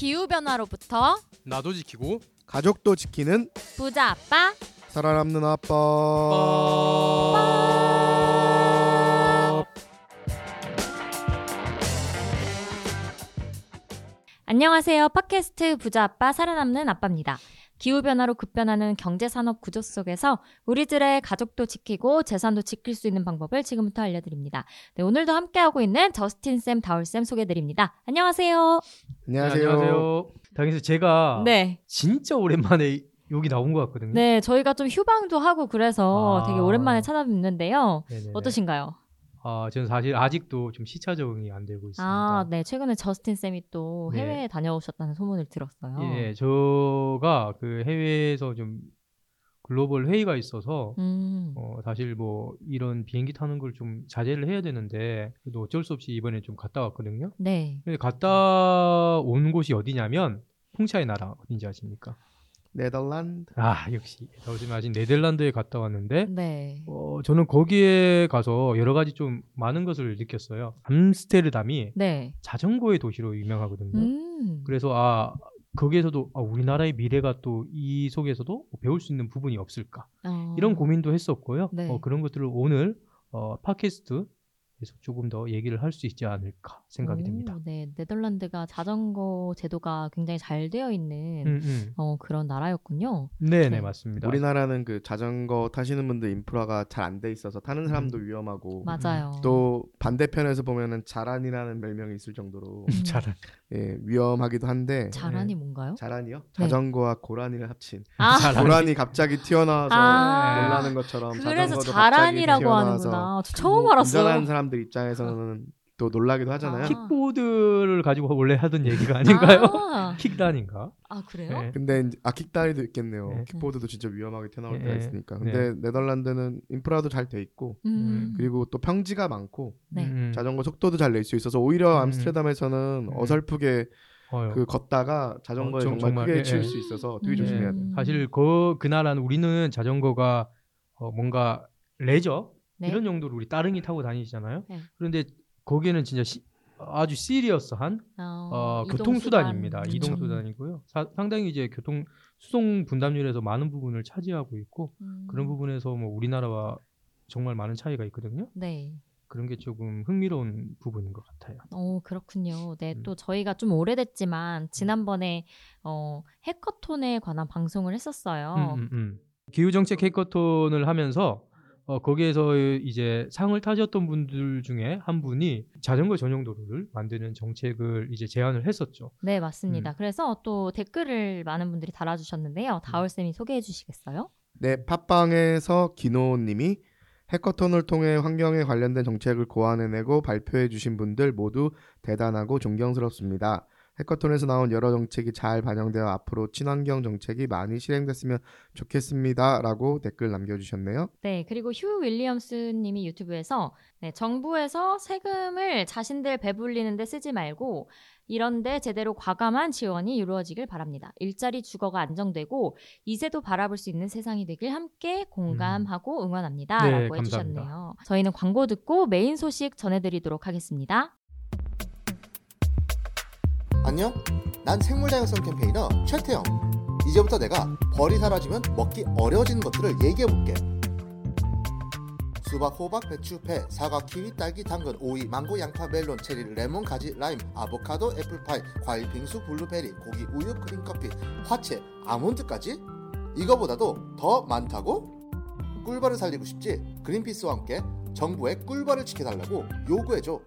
기후변화로부터 나도 지키고 가족도 지키는 부자 아빠 살아남는 아빠. 안녕하세요. 팟캐스트 부자 아빠 살아남는 아빠입니다. 기후변화로 급변하는 경제산업 구조 속에서 우리들의 가족도 지키고 재산도 지킬 수 있는 방법을 지금부터 알려드립니다. 네, 오늘도 함께하고 있는 저스틴쌤, 다울쌤 소개드립니다. 안녕하세요. 안녕하세요. 네, 안녕하세요. 당연히 제가 진짜 오랜만에 여기 나온 것 같거든요. 네, 저희가 좀 휴방도 하고 그래서 되게 오랜만에 찾아뵙는데요. 네네네. 어떠신가요? 저는 사실 아직도 좀 시차 적응이 안 되고 있습니다. 네. 최근에 저스틴 쌤이 또 해외에 다녀오셨다는 소문을 들었어요. 예, 제가 그 해외에서 좀 글로벌 회의가 있어서 사실 뭐 이런 비행기 타는 걸 좀 자제를 해야 되는데 그래도 어쩔 수 없이 이번에 좀 갔다 왔거든요. 네. 근데 갔다 온 곳이 어디냐면 풍차의 나라 어딘지 아십니까? 네덜란드. 역시 요즘 아직 네덜란드에 갔다 왔는데 저는 거기에 가서 여러 가지 좀 많은 것을 느꼈어요. 암스테르담이 자전거의 도시로 유명하거든요. 그래서 거기에서도 우리나라의 미래가 또 이 속에서도 배울 수 있는 부분이 없을까 이런 고민도 했었고요. 그런 것들을 오늘 팟캐스트 그래서 조금 더 얘기를 할 수 있지 않을까 생각이 듭니다. 네, 네덜란드가 자전거 제도가 굉장히 잘 되어 있는 그런 나라였군요. 네, 맞습니다. 우리나라는 그 자전거 타시는 분들 인프라가 잘 안 돼 있어서 타는 사람도 위험하고, 맞아요. 또 반대편에서 보면은 자란이라는 별명이 있을 정도로 자란, 예, 위험하기도 한데. 자란이 뭔가요? 자란이요? 자전거와 고라니를 합친. 고라니 갑자기 튀어나와서 놀라는 것처럼. 그래서 자란이라고 하는구나. 저 처음 알았어요. 운전하는 사람들 입장에서는 또 놀라기도 하잖아요. 킥보드를 가지고 원래 하던 얘기가 아닌가요? 킥단인가? 그래요? 네. 근데 킥단이도 있겠네요. 킥보드도 진짜 위험하게 튀어나올 때가 있으니까. 근데 네덜란드는 인프라도 잘 돼 있고 그리고 또 평지가 많고 자전거 속도도 잘 낼 수 있어서 오히려 암스테르담에서는 어설프게 그 걷다가 자전거에 정말 크게 칠 수 있어서 되게 조심해야 돼요. 사실 그 나라는 우리는 자전거가 뭔가 레저 이런 용도로 우리 따릉이 타고 다니시잖아요. 그런데 거기는 진짜 아주 시리어스한 교통수단입니다. 이동수단이고요. 상당히 이제 교통 수송 분담률에서 많은 부분을 차지하고 있고 그런 부분에서 뭐 우리나라와 정말 많은 차이가 있거든요. 네. 그런 게 조금 흥미로운 부분인 것 같아요. 그렇군요. 네, 또 저희가 좀 오래됐지만 지난번에 해커톤에 관한 방송을 했었어요. 기후정책 해커톤을 하면서 거기에서 이제 상을 타셨던 분들 중에 한 분이 자전거 전용 도로를 만드는 정책을 이제 제안을 했었죠. 네, 맞습니다. 그래서 또 댓글을 많은 분들이 달아주셨는데요. 다울쌤이 소개해 주시겠어요? 네, 팟빵에서 기노님이 해커톤을 통해 환경에 관련된 정책을 고안해내고 발표해 주신 분들 모두 대단하고 존경스럽습니다. 해커톤에서 나온 여러 정책이 잘 반영되어 앞으로 친환경 정책이 많이 실행됐으면 좋겠습니다. 라고 댓글 남겨주셨네요. 네, 그리고 휴 윌리엄스 님이 유튜브에서 정부에서 세금을 자신들 배불리는 데 쓰지 말고 이런데 제대로 과감한 지원이 이루어지길 바랍니다. 일자리 주거가 안정되고 이제도 바라볼 수 있는 세상이 되길 함께 공감하고 응원합니다. 라고 해주셨네요. 감사합니다. 저희는 광고 듣고 메인 소식 전해드리도록 하겠습니다. 안녕, 난 생물다양성 캠페이너 최태영. 이제부터 내가 벌이 사라지면 먹기 어려워지는 것들을 얘기해볼게. 수박, 호박, 배추, 배, 사과, 키위, 딸기, 당근, 오이, 망고, 양파, 멜론, 체리, 레몬, 가지, 라임, 아보카도, 애플파이, 과일, 빙수, 블루베리, 고기, 우유, 크림커피, 화채, 아몬드까지? 이거보다도 더 많다고? 꿀벌을 살리고 싶지? 그린피스와 함께 정부에 꿀벌을 지켜달라고 요구해줘.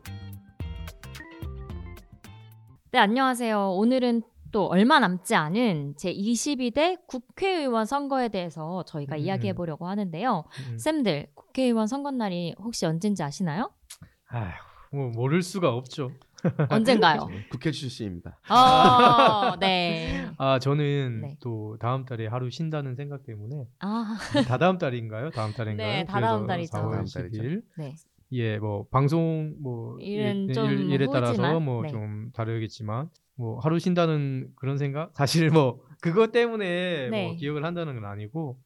네, 안녕하세요. 오늘은 또 얼마 남지 않은 제22대 국회의원 선거에 대해서 저희가 이야기해보려고 하는데요. 쌤들, 국회의원 선거날이 혹시 언제인지 아시나요? 뭐 모를 수가 없죠. 언젠가요? 국회 출신입니다. 네. 저는 또 다음 달에 하루 쉰다는 생각 때문에 다다음 달인가요? 다음 달인가요? 네, 다다음 달이죠. 4월 10일. 네. 예, 뭐 방송 뭐 일에 따라서 뭐 좀 다르겠지만 뭐 하루 쉰다는 그런 생각? 사실 뭐 그것 때문에 뭐 기억을 한다는 건 아니고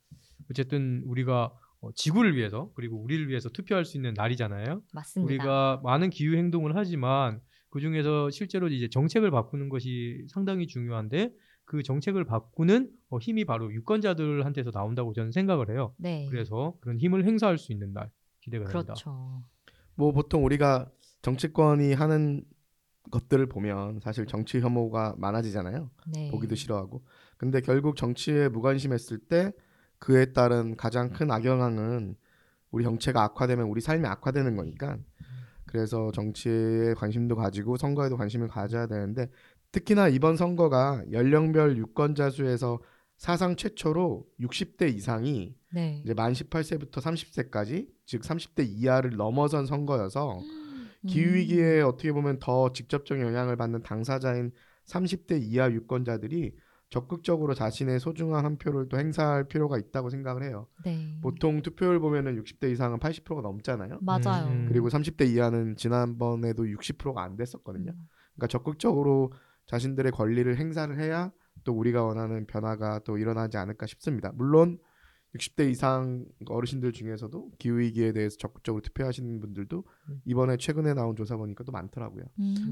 어쨌든 우리가 지구를 위해서 그리고 우리를 위해서 투표할 수 있는 날이잖아요. 맞습니다. 우리가 많은 기후 행동을 하지만 그중에서 실제로 이제 정책을 바꾸는 것이 상당히 중요한데 그 정책을 바꾸는 힘이 바로 유권자들한테서 나온다고 저는 생각을 해요. 네. 그래서 그런 힘을 행사할 수 있는 날 기대가 됩니다. 그렇죠. 뭐 보통 우리가 정치권이 하는 것들을 보면 사실 정치 혐오가 많아지잖아요. 네. 보기도 싫어하고. 근데 결국 정치에 무관심했을 때 그에 따른 가장 큰 악영향은 우리 정체가 악화되면 우리 삶이 악화되는 거니까 그래서 정치에 관심도 가지고 선거에도 관심을 가져야 되는데 특히나 이번 선거가 연령별 유권자 수에서 사상 최초로 60대 이상이 네. 이제 만 18세부터 30세까지 즉 30대 이하를 넘어선 선거여서 기후위기에 어떻게 보면 더 직접적인 영향을 받는 당사자인 30대 이하 유권자들이 적극적으로 자신의 소중한 한 표를 또 행사할 필요가 있다고 생각을 해요. 네. 보통 투표율 보면은 60대 이상은 80%가 넘잖아요. 맞아요. 그리고 30대 이하는 지난번에도 60%가 안 됐었거든요. 그러니까 적극적으로 자신들의 권리를 행사를 해야 또 우리가 원하는 변화가 또 일어나지 않을까 싶습니다. 물론 60대 이상 어르신들 중에서도 기후위기에 대해서 적극적으로 투표하시는 분들도 이번에 최근에 나온 조사 보니까 또 많더라고요.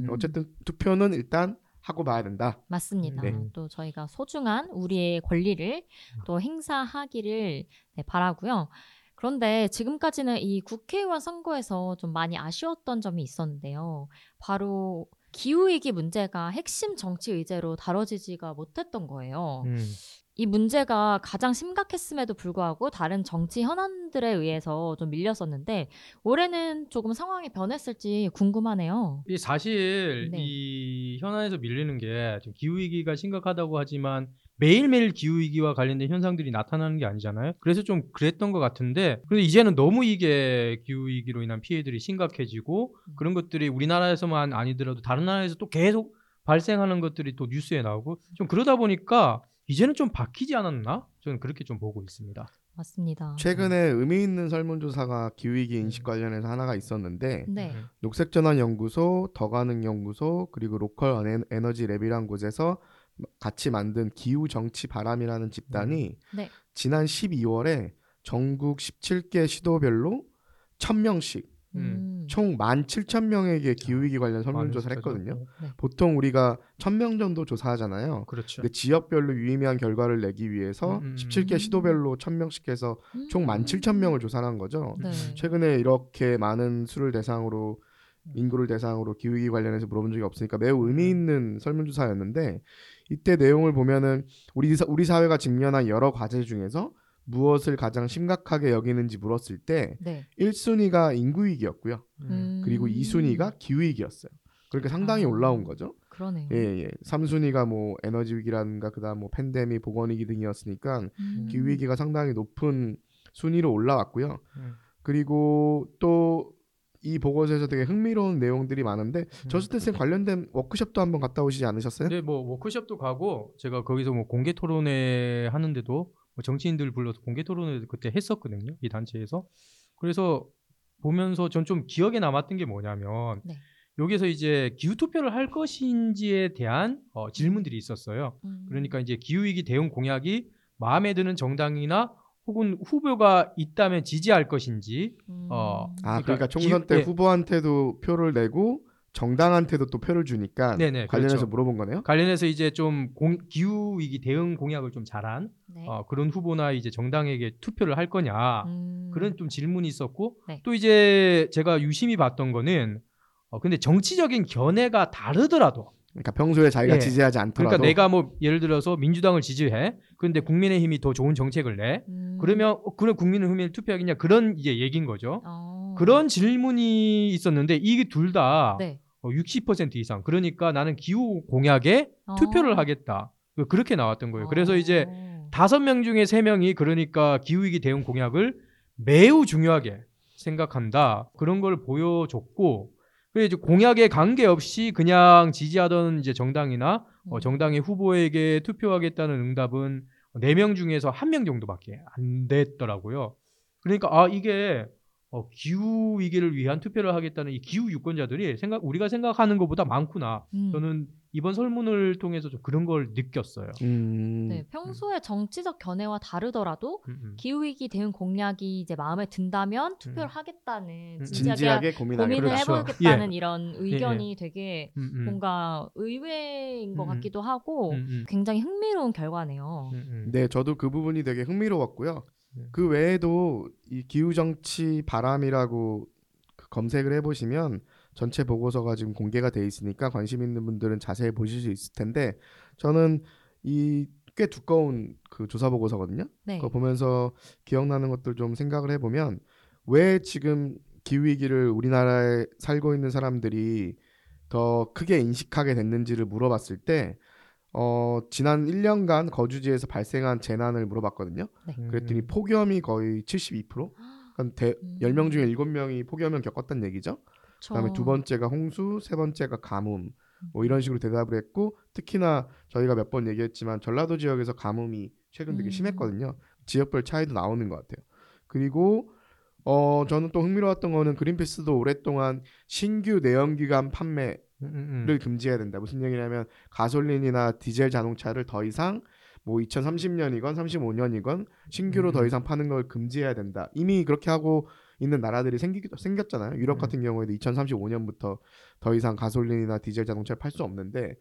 어쨌든 투표는 일단 하고 봐야 된다. 맞습니다. 네. 또 저희가 소중한 우리의 권리를 또 행사하기를 네, 바라고요. 그런데 지금까지는 이 국회의원 선거에서 좀 많이 아쉬웠던 점이 있었는데요. 바로 기후위기 문제가 핵심 정치 의제로 다뤄지지가 못했던 거예요. 이 문제가 가장 심각했음에도 불구하고 다른 정치 현안들에 의해서 좀 밀렸었는데 올해는 조금 상황이 변했을지 궁금하네요. 사실 네. 이 현안에서 밀리는 게 기후위기가 심각하다고 하지만 매일매일 기후위기와 관련된 현상들이 나타나는 게 아니잖아요. 그래서 좀 그랬던 것 같은데 그런데 이제는 너무 이게 기후위기로 인한 피해들이 심각해지고 그런 것들이 우리나라에서만 아니더라도 다른 나라에서 또 계속 발생하는 것들이 또 뉴스에 나오고 좀 그러다 보니까 이제는 좀 바뀌지 않았나? 저는 그렇게 좀 보고 있습니다. 맞습니다. 최근에 의미 있는 설문조사가 기후위기 인식 관련해서 하나가 있었는데 네. 녹색전환연구소, 더가능연구소, 그리고 로컬 에너지 랩이라는 곳에서 같이 만든 기후정치바람이라는 집단이 네. 지난 12월에 전국 17개 시도별로 1,000명씩 총 17,000명에게 기후위기 관련 설문조사를 했거든요. 네. 보통 우리가 1,000명 정도 조사하잖아요. 그렇죠. 근데 지역별로 유의미한 결과를 내기 위해서 17개 시도별로 1,000명씩 해서 총 17,000명을 조사한 거죠. 네. 최근에 이렇게 많은 수를 대상으로 인구를 대상으로 기후위기 관련해서 물어본 적이 없으니까 매우 의미 있는 설문조사였는데 이때 내용을 보면은 우리 사회가 직면한 여러 과제 중에서 무엇을 가장 심각하게 여기는지 물었을 때 네. 1순위가 인구위기였고요. 그리고 2순위가 기후위기였어요. 그러니까 상당히 올라온 거죠. 그러네요. 예. 3순위가 뭐 에너지위기라든가 그다음 뭐 팬데믹, 보건위기 등이었으니까 기후위기가 상당히 높은 순위로 올라왔고요. 그리고 또 이 보고서에서 되게 흥미로운 내용들이 많은데 저스틴 쌤 관련된 워크숍도 한번 갔다 오시지 않으셨어요? 네, 뭐 워크숍도 가고 제가 거기서 뭐 공개 토론회 하는데도 뭐 정치인들 불러서 공개 토론회 그때 했었거든요. 이 단체에서. 그래서 보면서 전 좀 기억에 남았던 게 뭐냐면 네. 여기서 이제 기후 투표를 할 것인지에 대한 질문들이 있었어요. 그러니까 이제 기후위기 대응 공약이 마음에 드는 정당이나 혹은 후보가 있다면 지지할 것인지. 그러니까 총선 때 후보한테도 표를 내고 정당한테도 또 표를 주니까 네네, 관련해서 그렇죠. 물어본 거네요. 관련해서 이제 좀 기후 위기 대응 공약을 좀 잘한 네. 그런 후보나 이제 정당에게 투표를 할 거냐 그런 좀 질문이 있었고 네. 또 이제 제가 유심히 봤던 거는 근데 정치적인 견해가 다르더라도. 그러니까 평소에 자기가 예. 지지하지 않더라도 그러니까 내가 뭐 예를 들어서 민주당을 지지해 그런데 국민의힘이 더 좋은 정책을 내 그러면 그래 국민의힘에 투표하겠냐 그런 이제 얘기인 거죠. 그런 질문이 있었는데 이게 둘 다 네. 60% 이상 그러니까 나는 기후 공약에 투표를 하겠다 그렇게 나왔던 거예요. 그래서 이제 5명 중에 3명이 그러니까 기후위기 대응 공약을 매우 중요하게 생각한다 그런 걸 보여줬고 그래 이제 공약에 관계없이 그냥 지지하던 이제 정당이나 정당의 후보에게 투표하겠다는 응답은 4명 중에서 1명 정도밖에 안 됐더라고요. 그러니까 이게 기후 위기를 위한 투표를 하겠다는 이 기후 유권자들이 우리가 생각하는 것보다 많구나. 저는 이번 설문을 통해서 좀 그런 걸 느꼈어요. 네, 평소에 정치적 견해와 다르더라도 기후위기 대응 공약이 이제 마음에 든다면 투표를 하겠다는 진지하게 고민을 해보겠다는 예. 이런 의견이 예. 되게 뭔가 의외인 것 같기도 하고 굉장히 흥미로운 결과네요. 네, 저도 그 부분이 되게 흥미로웠고요. 그 외에도 이 기후정치 바람이라고 검색을 해보시면 전체 보고서가 지금 공개가 돼 있으니까 관심 있는 분들은 자세히 보실 수 있을 텐데, 저는 이 꽤 두꺼운 그 조사 보고서거든요. 네. 그거 보면서 기억나는 것들 좀 생각을 해보면, 왜 지금 기후위기를 우리나라에 살고 있는 사람들이 더 크게 인식하게 됐는지를 물어봤을 때 지난 1년간 거주지에서 발생한 재난을 물어봤거든요. 네. 그랬더니 폭염이 거의 72%, 그러니까 10명 중에 7명이 폭염을 겪었다는 얘기죠. 그 다음에 두 번째가 홍수, 세 번째가 가뭄, 뭐 이런 식으로 대답을 했고, 특히나 저희가 몇 번 얘기했지만 전라도 지역에서 가뭄이 최근 되게 심했거든요. 지역별 차이도 나오는 것 같아요. 그리고 저는 또 흥미로웠던 거는 그린피스도 오랫동안 신규 내연기관 판매를 금지해야 된다. 무슨 얘기냐면 가솔린이나 디젤 자동차를 더 이상 뭐 2030년이건 35년이건 신규로 더 이상 파는 걸 금지해야 된다. 이미 그렇게 하고 있는 나라들이 생겼잖아요. 유럽 같은 경우에도 2035년부터 더 이상 가솔린이나 디젤 자동차를 팔 수 없는데,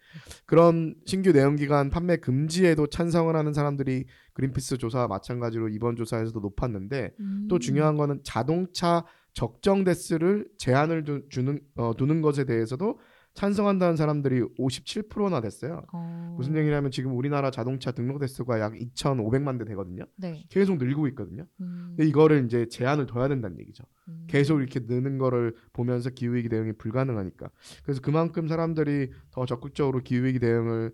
그런 신규 내연기관 판매 금지에도 찬성을 하는 사람들이 그린피스 조사와 마찬가지로 이번 조사에서도 높았는데, 또 중요한 거는 자동차 적정 대수를 제한을 두는 것에 대해서도 찬성한다는 사람들이 57%나 됐어요. 무슨 얘기냐면 지금 우리나라 자동차 등록 대수가 약 2,500만 대 되거든요. 네. 계속 늘고 있거든요. 근데 이거를 이제 제한을 둬야 된다는 얘기죠. 계속 이렇게 느는 거를 보면서 기후위기 대응이 불가능하니까. 그래서 그만큼 사람들이 더 적극적으로 기후위기 대응을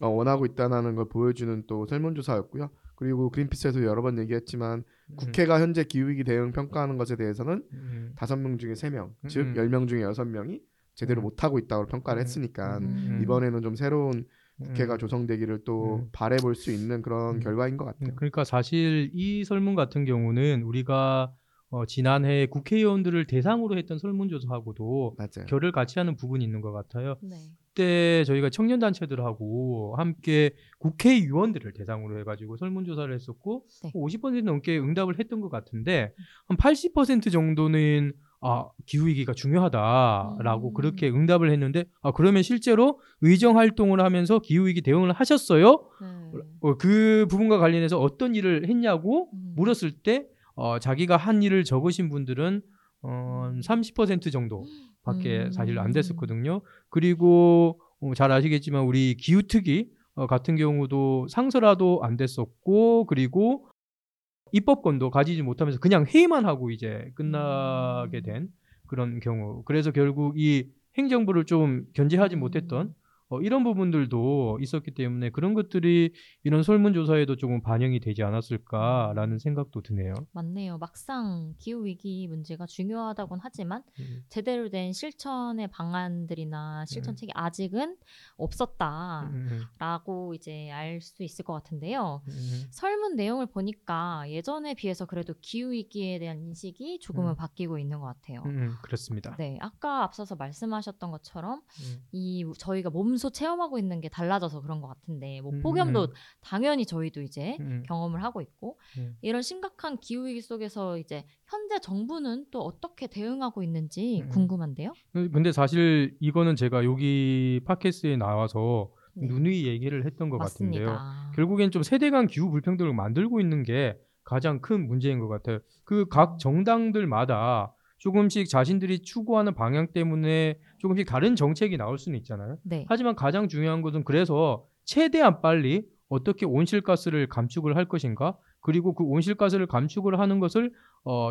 원하고 있다는 걸 보여주는 또 설문조사였고요. 그리고 그린피스에서 여러 번 얘기했지만 국회가 현재 기후위기 대응 평가하는 것에 대해서는 5명 중에 3명, 즉 10명 중에 6명이 제대로 못하고 있다고 평가를 했으니까 이번에는 좀 새로운 국회가 조성되기를 또 바라볼 수 있는 그런 결과인 것 같아요. 그러니까 사실 이 설문 같은 경우는 우리가 지난해 국회의원들을 대상으로 했던 설문조사하고도 맞아요. 결을 같이 하는 부분이 있는 것 같아요. 네. 그때 저희가 청년단체들하고 함께 국회의원들을 대상으로 해가지고 설문조사를 했었고 네. 50% 넘게 응답을 했던 것 같은데, 한 80% 정도는 기후위기가 중요하다라고 그렇게 응답을 했는데, 그러면 실제로 의정활동을 하면서 기후위기 대응을 하셨어요? 그 부분과 관련해서 어떤 일을 했냐고 물었을 때 자기가 한 일을 적으신 분들은 30% 정도밖에 사실 안 됐었거든요. 그리고 잘 아시겠지만 우리 기후특위 같은 경우도 상서라도 안 됐었고, 그리고 입법권도 가지지 못하면서 그냥 회의만 하고 이제 끝나게 된 그런 경우. 그래서 결국 이 행정부를 좀 견제하지 못했던 이런 부분들도 있었기 때문에 그런 것들이 이런 설문조사에도 조금 반영이 되지 않았을까라는 생각도 드네요. 맞네요. 막상 기후위기 문제가 중요하다곤 하지만 제대로 된 실천의 방안들이나 실천책이 아직은 없었다라고 이제 알 수 있을 것 같은데요. 설문 내용을 보니까 예전에 비해서 그래도 기후위기에 대한 인식이 조금은 바뀌고 있는 것 같아요. 그렇습니다. 네, 아까 앞서서 말씀하셨던 것처럼 저희가 몸소 체험하고 있는 게 달라져서 그런 것 같은데, 뭐 폭염도 당연히 저희도 이제 경험을 하고 있고 이런 심각한 기후위기 속에서 이제 현재 정부는 또 어떻게 대응하고 있는지 궁금한데요. 근데 사실 이거는 제가 여기 팟캐스트에 나와서 네. 누누이 얘기를 했던 것 맞습니다. 같은데요. 결국엔 좀 세대 간 기후 불평등을 만들고 있는 게 가장 큰 문제인 것 같아요. 그 각 정당들마다 조금씩 자신들이 추구하는 방향 때문에 조금씩 다른 정책이 나올 수는 있잖아요. 네. 하지만 가장 중요한 것은 그래서 최대한 빨리 어떻게 온실가스를 감축을 할 것인가, 그리고 그 온실가스를 감축을 하는 것을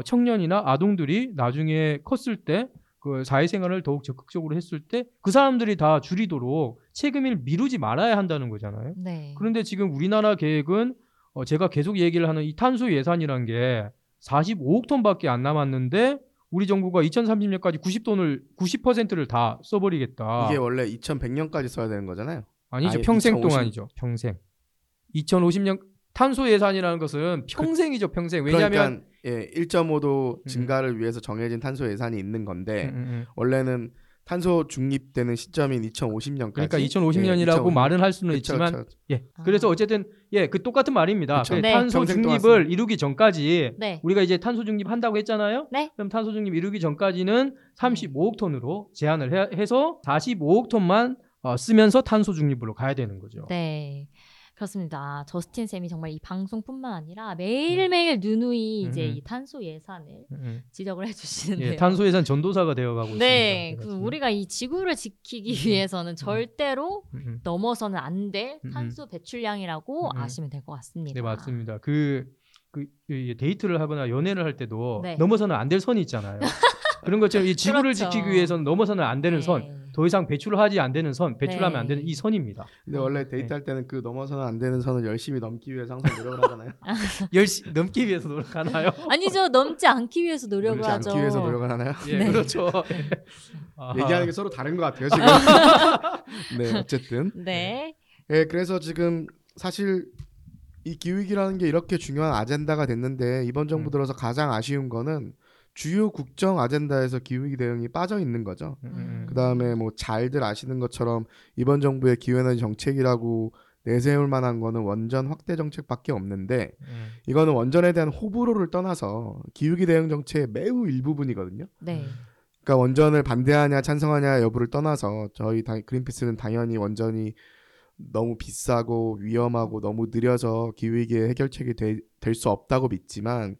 청년이나 아동들이 나중에 컸을 때 그 사회생활을 더욱 적극적으로 했을 때 그 사람들이 다 줄이도록 책임을 미루지 말아야 한다는 거잖아요. 네. 그런데 지금 우리나라 계획은 제가 계속 얘기를 하는 이 탄소 예산이란 게 45억 톤밖에 안 남았는데 우리 정부가 2030년까지 90%를 다 써버리겠다. 이게 원래 2100년까지 써야 되는 거잖아요. 아니죠. 평생 2050... 동안이죠. 평생. 2050년 탄소 예산이라는 것은 평생이죠, 평생. 왜냐하면 그러니까, 예, 1.5도 증가를 위해서 정해진 탄소 예산이 있는 건데 원래는 탄소 중립되는 시점인 2050년까지. 그러니까 2050년이라고 예, 말은 할 수는 있지만, 그쵸. 예. 아. 그래서 어쨌든 예, 그 똑같은 말입니다. 네. 탄소 중립을 이루기 전까지 네. 우리가 이제 탄소 중립 한다고 했잖아요. 네. 그럼 탄소 중립 이루기 전까지는 35억 톤으로 제한을 해서 45억 톤만 쓰면서 탄소 중립으로 가야 되는 거죠. 네. 그렇습니다. 저스틴 쌤이 정말 이 방송뿐만 아니라 매일매일 누누이 이제 이 탄소 예산을 지적을 해주시는데요. 예, 탄소 예산 전도사가 되어가고 네, 있습니다. 네, 우리가 이 지구를 지키기 위해서는 절대로 넘어서는 안 될 탄소 배출량이라고 아시면 될 것 같습니다. 네, 맞습니다. 그 데이트를 하거나 연애를 할 때도 네. 넘어서는 안 될 선이 있잖아요. 그런 것처럼 이 지구를 그렇죠. 지키기 위해서는 넘어서는 안 되는 네. 선. 더 이상 배출하지 안 되는 선, 배출하면 네. 안 되는 이 선입니다. 근데 원래 데이트할 때는 그 넘어서는 안 되는 선을 열심히 넘기 위해서 항상 노력을 하잖아요. 열심히 넘기 위해서 노력하나요? 아니죠. 넘지 않기 위해서 노력을 하죠. 넘지 않기 위해서 노력을 하나요? 예, 네. 그렇죠. 얘기하는 게 서로 다른 것 같아요, 지금. 네, 어쨌든. 네. 예, 네, 그래서 지금 사실 이 기후위기라는 게 이렇게 중요한 아젠다가 됐는데 이번 정부 들어서 가장 아쉬운 거는 주요 국정 아젠다에서 기후위기 대응이 빠져 있는 거죠. 그 다음에 뭐 잘들 아시는 것처럼 이번 정부의 기후에너지 정책이라고 내세울 만한 거는 원전 확대 정책밖에 없는데 이거는 원전에 대한 호불호를 떠나서 기후위기 대응 정책의 매우 일부분이거든요. 네. 그러니까 원전을 반대하냐 찬성하냐 여부를 떠나서 저희 그린피스는 당연히 원전이 너무 비싸고 위험하고 너무 느려서 기후위기의 해결책이 될 수 없다고 믿지만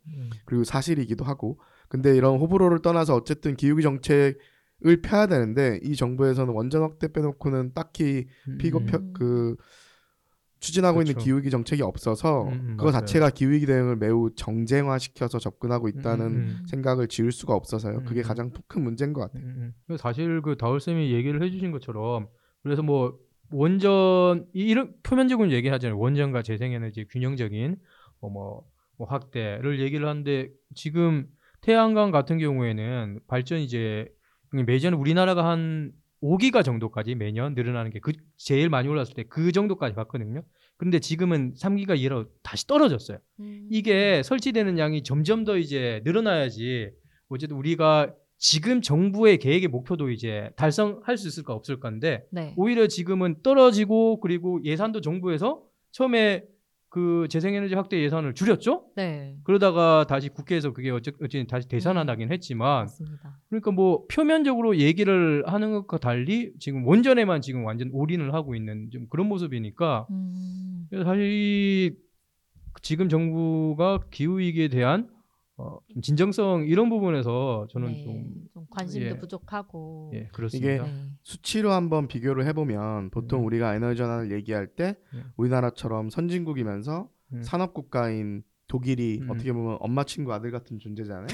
그리고 사실이기도 하고 근데 이런 호불호를 떠나서 어쨌든 기후위기 정책을 펴야 되는데 이 정부에서는 원전 확대 빼놓고는 딱히 추진하고 그렇죠. 있는 기후위기 정책이 없어서 그거 맞아요. 자체가 기후위기 대응을 매우 정쟁화시켜서 접근하고 있다는 생각을 지울 수가 없어서요. 그게 가장 큰 문제인 것 같아요. 사실 그 다울쌤이 얘기를 해주신 것처럼 그래서 뭐 원전 이런 표면적으로 얘기하잖아요. 원전과 재생에너지의 균형적인 뭐 확대를 얘기를 하는데 지금 태양광 같은 경우에는 발전이 이제 매년 우리나라가 한 5기가 정도까지 매년 늘어나는 게 제일 많이 올랐을 때 그 정도까지 갔거든요. 그런데 지금은 3기가 이하로 다시 떨어졌어요. 이게 설치되는 양이 점점 더 이제 늘어나야지 어쨌든 우리가 지금 정부의 계획의 목표도 이제 달성할 수 있을까 없을까인데 네. 오히려 지금은 떨어지고 그리고 예산도 정부에서 처음에 그 재생에너지 확대 예산을 줄였죠. 네. 그러다가 다시 국회에서 그게 어쨌든 다시 되산하긴 했지만, 맞습니다. 그러니까 뭐 표면적으로 얘기를 하는 것과 달리 지금 원전에만 지금 완전 올인을 하고 있는 좀 그런 모습이니까 사실 지금 정부가 기후 위기에 대한 진정성 이런 부분에서 저는 네, 좀 관심도 예, 부족하고 예, 그렇습니다. 이게 수치로 한번 비교를 해보면 보통 우리가 에너지 전환을 얘기할 때 우리나라처럼 선진국이면서 산업국가인 독일이 어떻게 보면 엄마 친구 아들 같은 존재잖아요.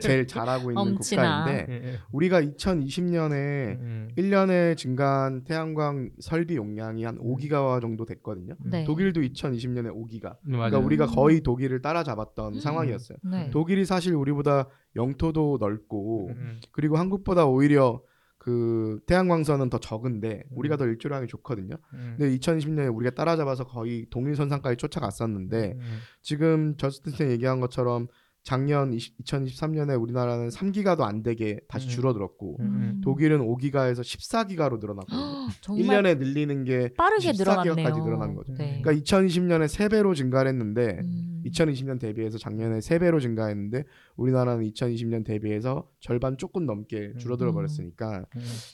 제일 잘하고 있는 국가인데 우리가 2020년에 1년에 증가한 태양광 설비 용량이 한 5기가와 정도 됐거든요. 네. 독일도 2020년에 5기가. 그러니까 우리가 거의 독일을 따라잡았던 상황이었어요. 네. 독일이 사실 우리보다 영토도 넓고 그리고 한국보다 오히려 그 태양광선은 더 적은데 우리가 더 일조량이 좋거든요. 근데 2020년에 우리가 따라잡아서 거의 동일선상까지 쫓아갔었는데 지금 저스틴 쌤 얘기한 것처럼 작년 2023년에 우리나라는 3기가도 안 되게 다시 줄어들었고 독일은 5기가에서 14기가로 늘어났거든요. 1년에 늘리는 게 빠르게 14기가까지 늘어난 거죠. 네. 그러니까 2020년에 3배로 증가를 했는데 2020년 대비해서 작년에 3배로 증가했는데 우리나라는 2020년 대비해서 절반 조금 넘게 줄어들어 버렸으니까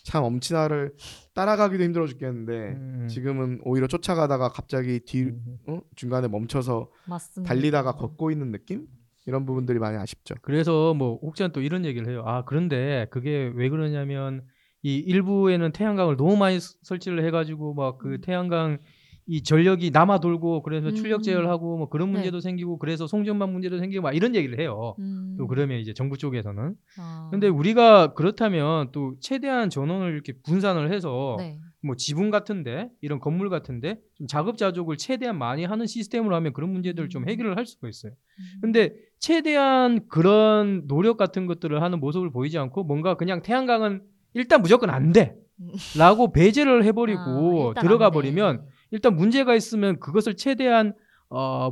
참 엄친아를 따라가기도 힘들어 죽겠는데 지금은 오히려 쫓아가다가 갑자기 중간에 멈춰서 맞습니다. 달리다가 걷고 있는 느낌? 이런 부분들이 많이 아쉽죠. 그래서 뭐 혹시나 또 이런 얘기를 해요. 아 그런데 그게 왜 그러냐면 이 일부에는 태양광을 너무 많이 설치를 해가지고 막 그 태양광 이 전력이 남아 돌고 그래서 출력 제어하고 뭐 그런 문제도 네. 생기고 그래서 송전망 문제도 생기고 막 이런 얘기를 해요. 또 그러면 이제 정부 쪽에서는. 근데 우리가 그렇다면 또 최대한 전원을 이렇게 분산을 해서 네. 뭐 지붕 같은데 이런 건물 같은데 좀 자급자족을 최대한 많이 하는 시스템으로 하면 그런 문제들을 좀 해결을 할 수가 있어요. 근데 최대한 그런 노력 같은 것들을 하는 모습을 보이지 않고 뭔가 그냥 태양광은 일단 무조건 안 돼 라고 배제를 해버리고 들어가 버리면 일단 문제가 있으면 그것을 최대한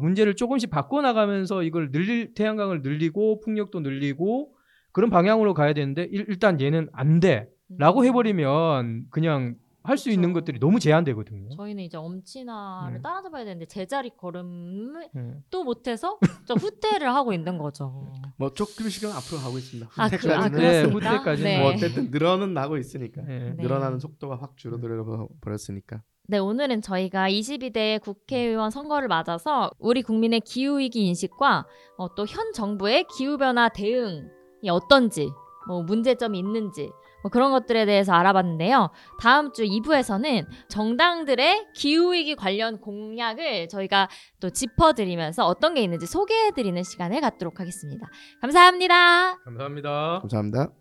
문제를 조금씩 바꿔나가면서 이걸 태양광을 늘리고 풍력도 늘리고 그런 방향으로 가야 되는데 일단 얘는 안 돼 라고 해버리면 그냥 할 수 있는 것들이 너무 제한되거든요. 저희는 이제 엄친아를 따라잡아야 되는데 제자리 걸음을 또 못해서 좀 후퇴를 하고 있는 거죠. 뭐 조금씩은 앞으로 가고 있습니다. 후퇴까지는 네. 뭐 어쨌든 늘어나고 있으니까 네. 늘어나는 속도가 확 줄어들어버렸으니까. 네, 오늘은 저희가 22대 국회의원 선거를 맞아서 우리 국민의 기후위기 인식과 또 현 정부의 기후변화 대응이 어떤지, 뭐 문제점이 있는지 뭐 그런 것들에 대해서 알아봤는데요. 다음 주 2부에서는 정당들의 기후위기 관련 공약을 저희가 또 짚어드리면서 어떤 게 있는지 소개해드리는 시간을 갖도록 하겠습니다. 감사합니다. 감사합니다. 감사합니다.